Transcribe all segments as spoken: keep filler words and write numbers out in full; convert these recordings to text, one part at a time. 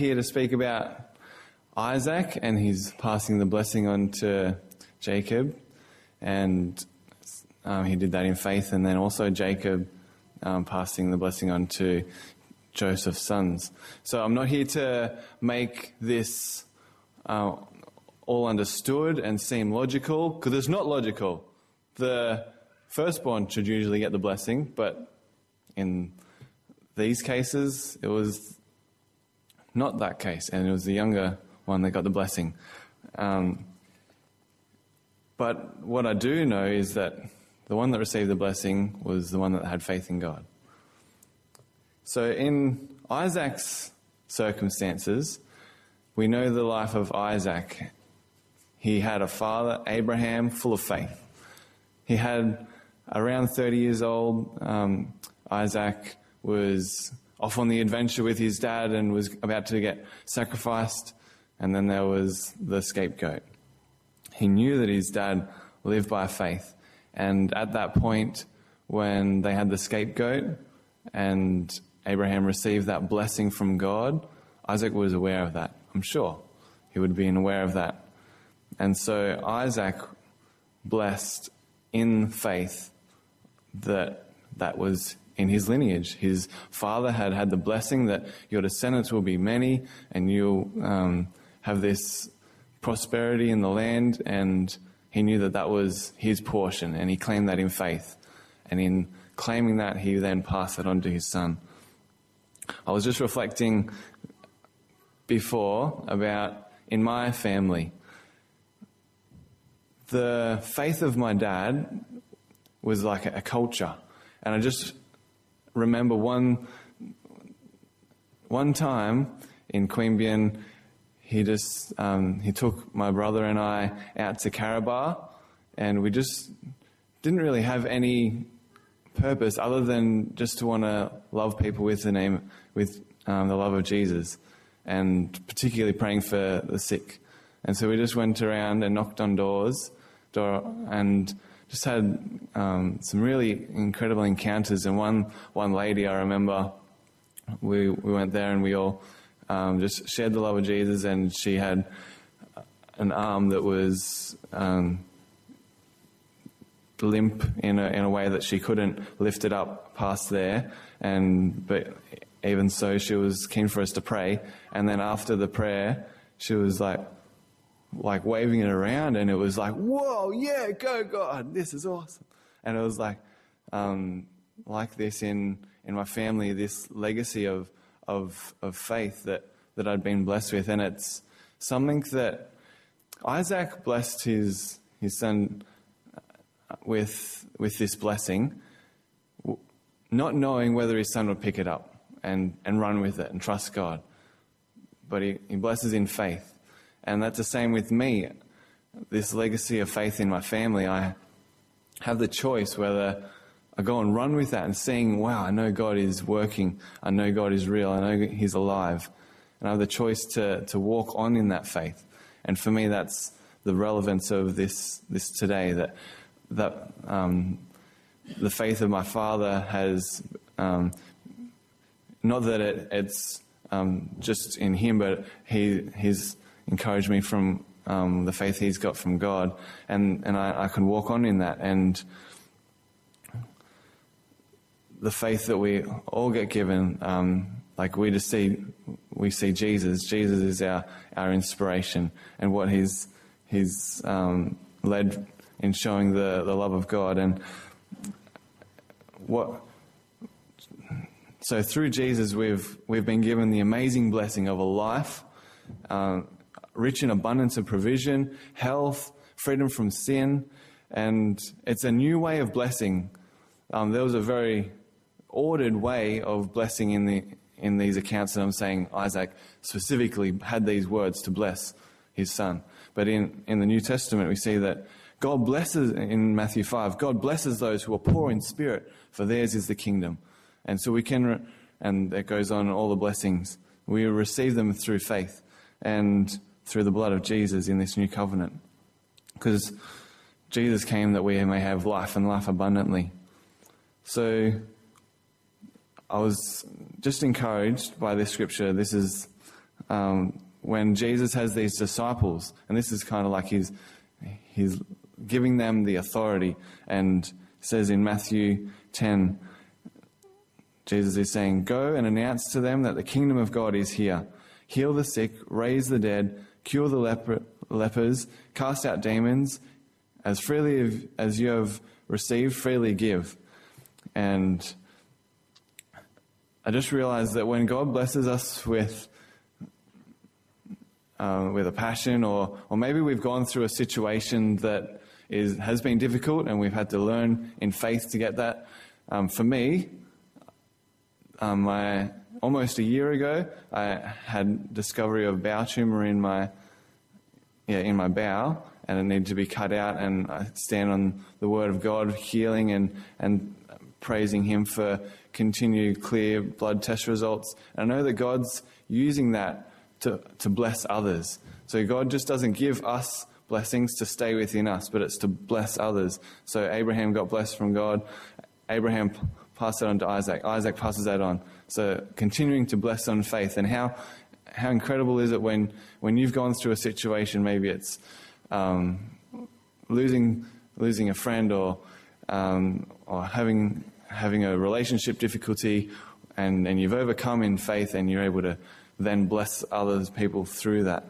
Here to speak about Isaac, and he's passing the blessing on to Jacob, and um, he did that in faith, and then also Jacob um, passing the blessing on to Joseph's sons. So I'm not here to make this uh, all understood and seem logical, because it's not logical. The firstborn should usually get the blessing, but in these cases it was not that case, and it was the younger one that got the blessing. Um, but what I do know is that the one that received the blessing was the one that had faith in God. So in Isaac's circumstances, we know the life of Isaac. He had a father, Abraham, full of faith. He had around thirty years old. Um, Isaac was off on the adventure with his dad and was about to get sacrificed. And then there was the scapegoat. He knew that his dad lived by faith. And at that point, when they had the scapegoat and Abraham received that blessing from God, Isaac was aware of that. I'm sure he would have been aware of that. And so Isaac blessed in faith that that was in his lineage. His father had had the blessing that your descendants will be many and you'll um, have this prosperity in the land, and he knew that that was his portion, and he claimed that in faith. And in claiming that, he then passed it on to his son. I was just reflecting before about in my family. The faith of my dad was like a culture, and I just remember one one time in Queanbeyan, he just um, he took my brother and I out to Carabar, and we just didn't really have any purpose other than just to want to love people with the name with um, the love of Jesus, and particularly praying for the sick. And so we just went around and knocked on doors, door and. Just had um, some really incredible encounters, and one one lady I remember, we we went there and we all um, just shared the love of Jesus, and she had an arm that was um, limp in a in a way that she couldn't lift it up past there, and but even so she was keen for us to pray, and then after the prayer she was like. like waving it around, and it was like, whoa, yeah, go God, this is awesome. And it was like um, like this in, in my family, this legacy of of of faith that, that I'd been blessed with. And it's something that Isaac blessed his his son with with this blessing, not knowing whether his son would pick it up and, and run with it and trust God. But he, he blesses in faith. And that's the same with me, this legacy of faith in my family. I have the choice whether I go and run with that and seeing, wow, I know God is working. I know God is real. I know he's alive. And I have the choice to, to walk on in that faith. And for me, that's the relevance of this this today, that that um, the faith of my father has, um, not that it, it's um, just in him, but he his encourage me from um, the faith he's got from God, and, and I, I can walk on in that. And the faith that we all get given, um, like we just see, we see Jesus. Jesus is our, our inspiration, and what he's he's um, led in showing the, the love of God, and what. So through Jesus, we've we've been given the amazing blessing of a life. Um, rich in abundance of provision, health, freedom from sin, and it's a new way of blessing. Um, there was a very ordered way of blessing in the in these accounts that I'm saying Isaac specifically had these words to bless his son. But in, in the New Testament, we see that God blesses, in Matthew five, God blesses those who are poor in spirit, for theirs is the kingdom. And so we can, and that goes on all the blessings. We receive them through faith and through the blood of Jesus in this new covenant, because Jesus came that we may have life and life abundantly. So I was just encouraged by this scripture. This is um, when Jesus has these disciples, and this is kind of like he's, he's giving them the authority, and says in Matthew ten, Jesus is saying, "Go and announce to them that the kingdom of God is here. Heal the sick, raise the dead, cure the leper, lepers, cast out demons. As freely as you have received, freely give." And I just realized that when God blesses us with uh, with a passion, or or maybe we've gone through a situation that is has been difficult, and we've had to learn in faith to get that. Um, for me, um, I, almost a year ago, I had discovery of bowel tumor in my yeah in my bowel. And it needed to be cut out, and I stand on the word of God, healing and, and praising Him for continued clear blood test results. And I know that God's using that to, to bless others. So God just doesn't give us blessings to stay within us, but it's to bless others. So Abraham got blessed from God. Abraham passed that on to Isaac. Isaac passes that on. So continuing to bless on faith. And how how incredible is it when when you've gone through a situation, maybe it's Um, losing losing a friend, or um, or having having a relationship difficulty, and, and you've overcome in faith, and you're able to then bless other people through that.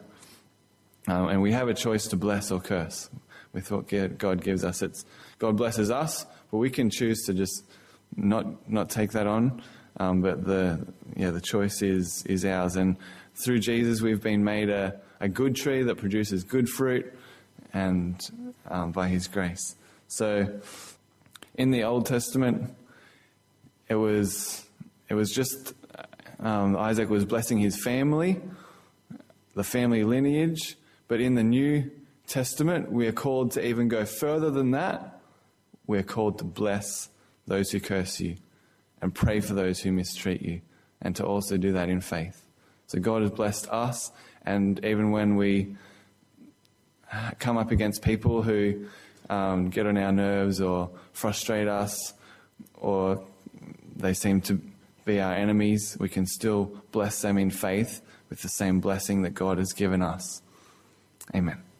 Um, and we have a choice to bless or curse with what God gives us. It's God blesses us, but we can choose to just not not take that on. Um, but the yeah the choice is is ours. And through Jesus, we've been made a a good tree that produces good fruit, and um, by His grace. So in the Old Testament, it was it was just um, Isaac was blessing his family, the family lineage. But in the New Testament, we are called to even go further than that. We are called to bless those who curse you, and pray for those who mistreat you, and to also do that in faith. So God has blessed us, and even when we come up against people who um, get on our nerves or frustrate us, or they seem to be our enemies, we can still bless them in faith with the same blessing that God has given us. Amen.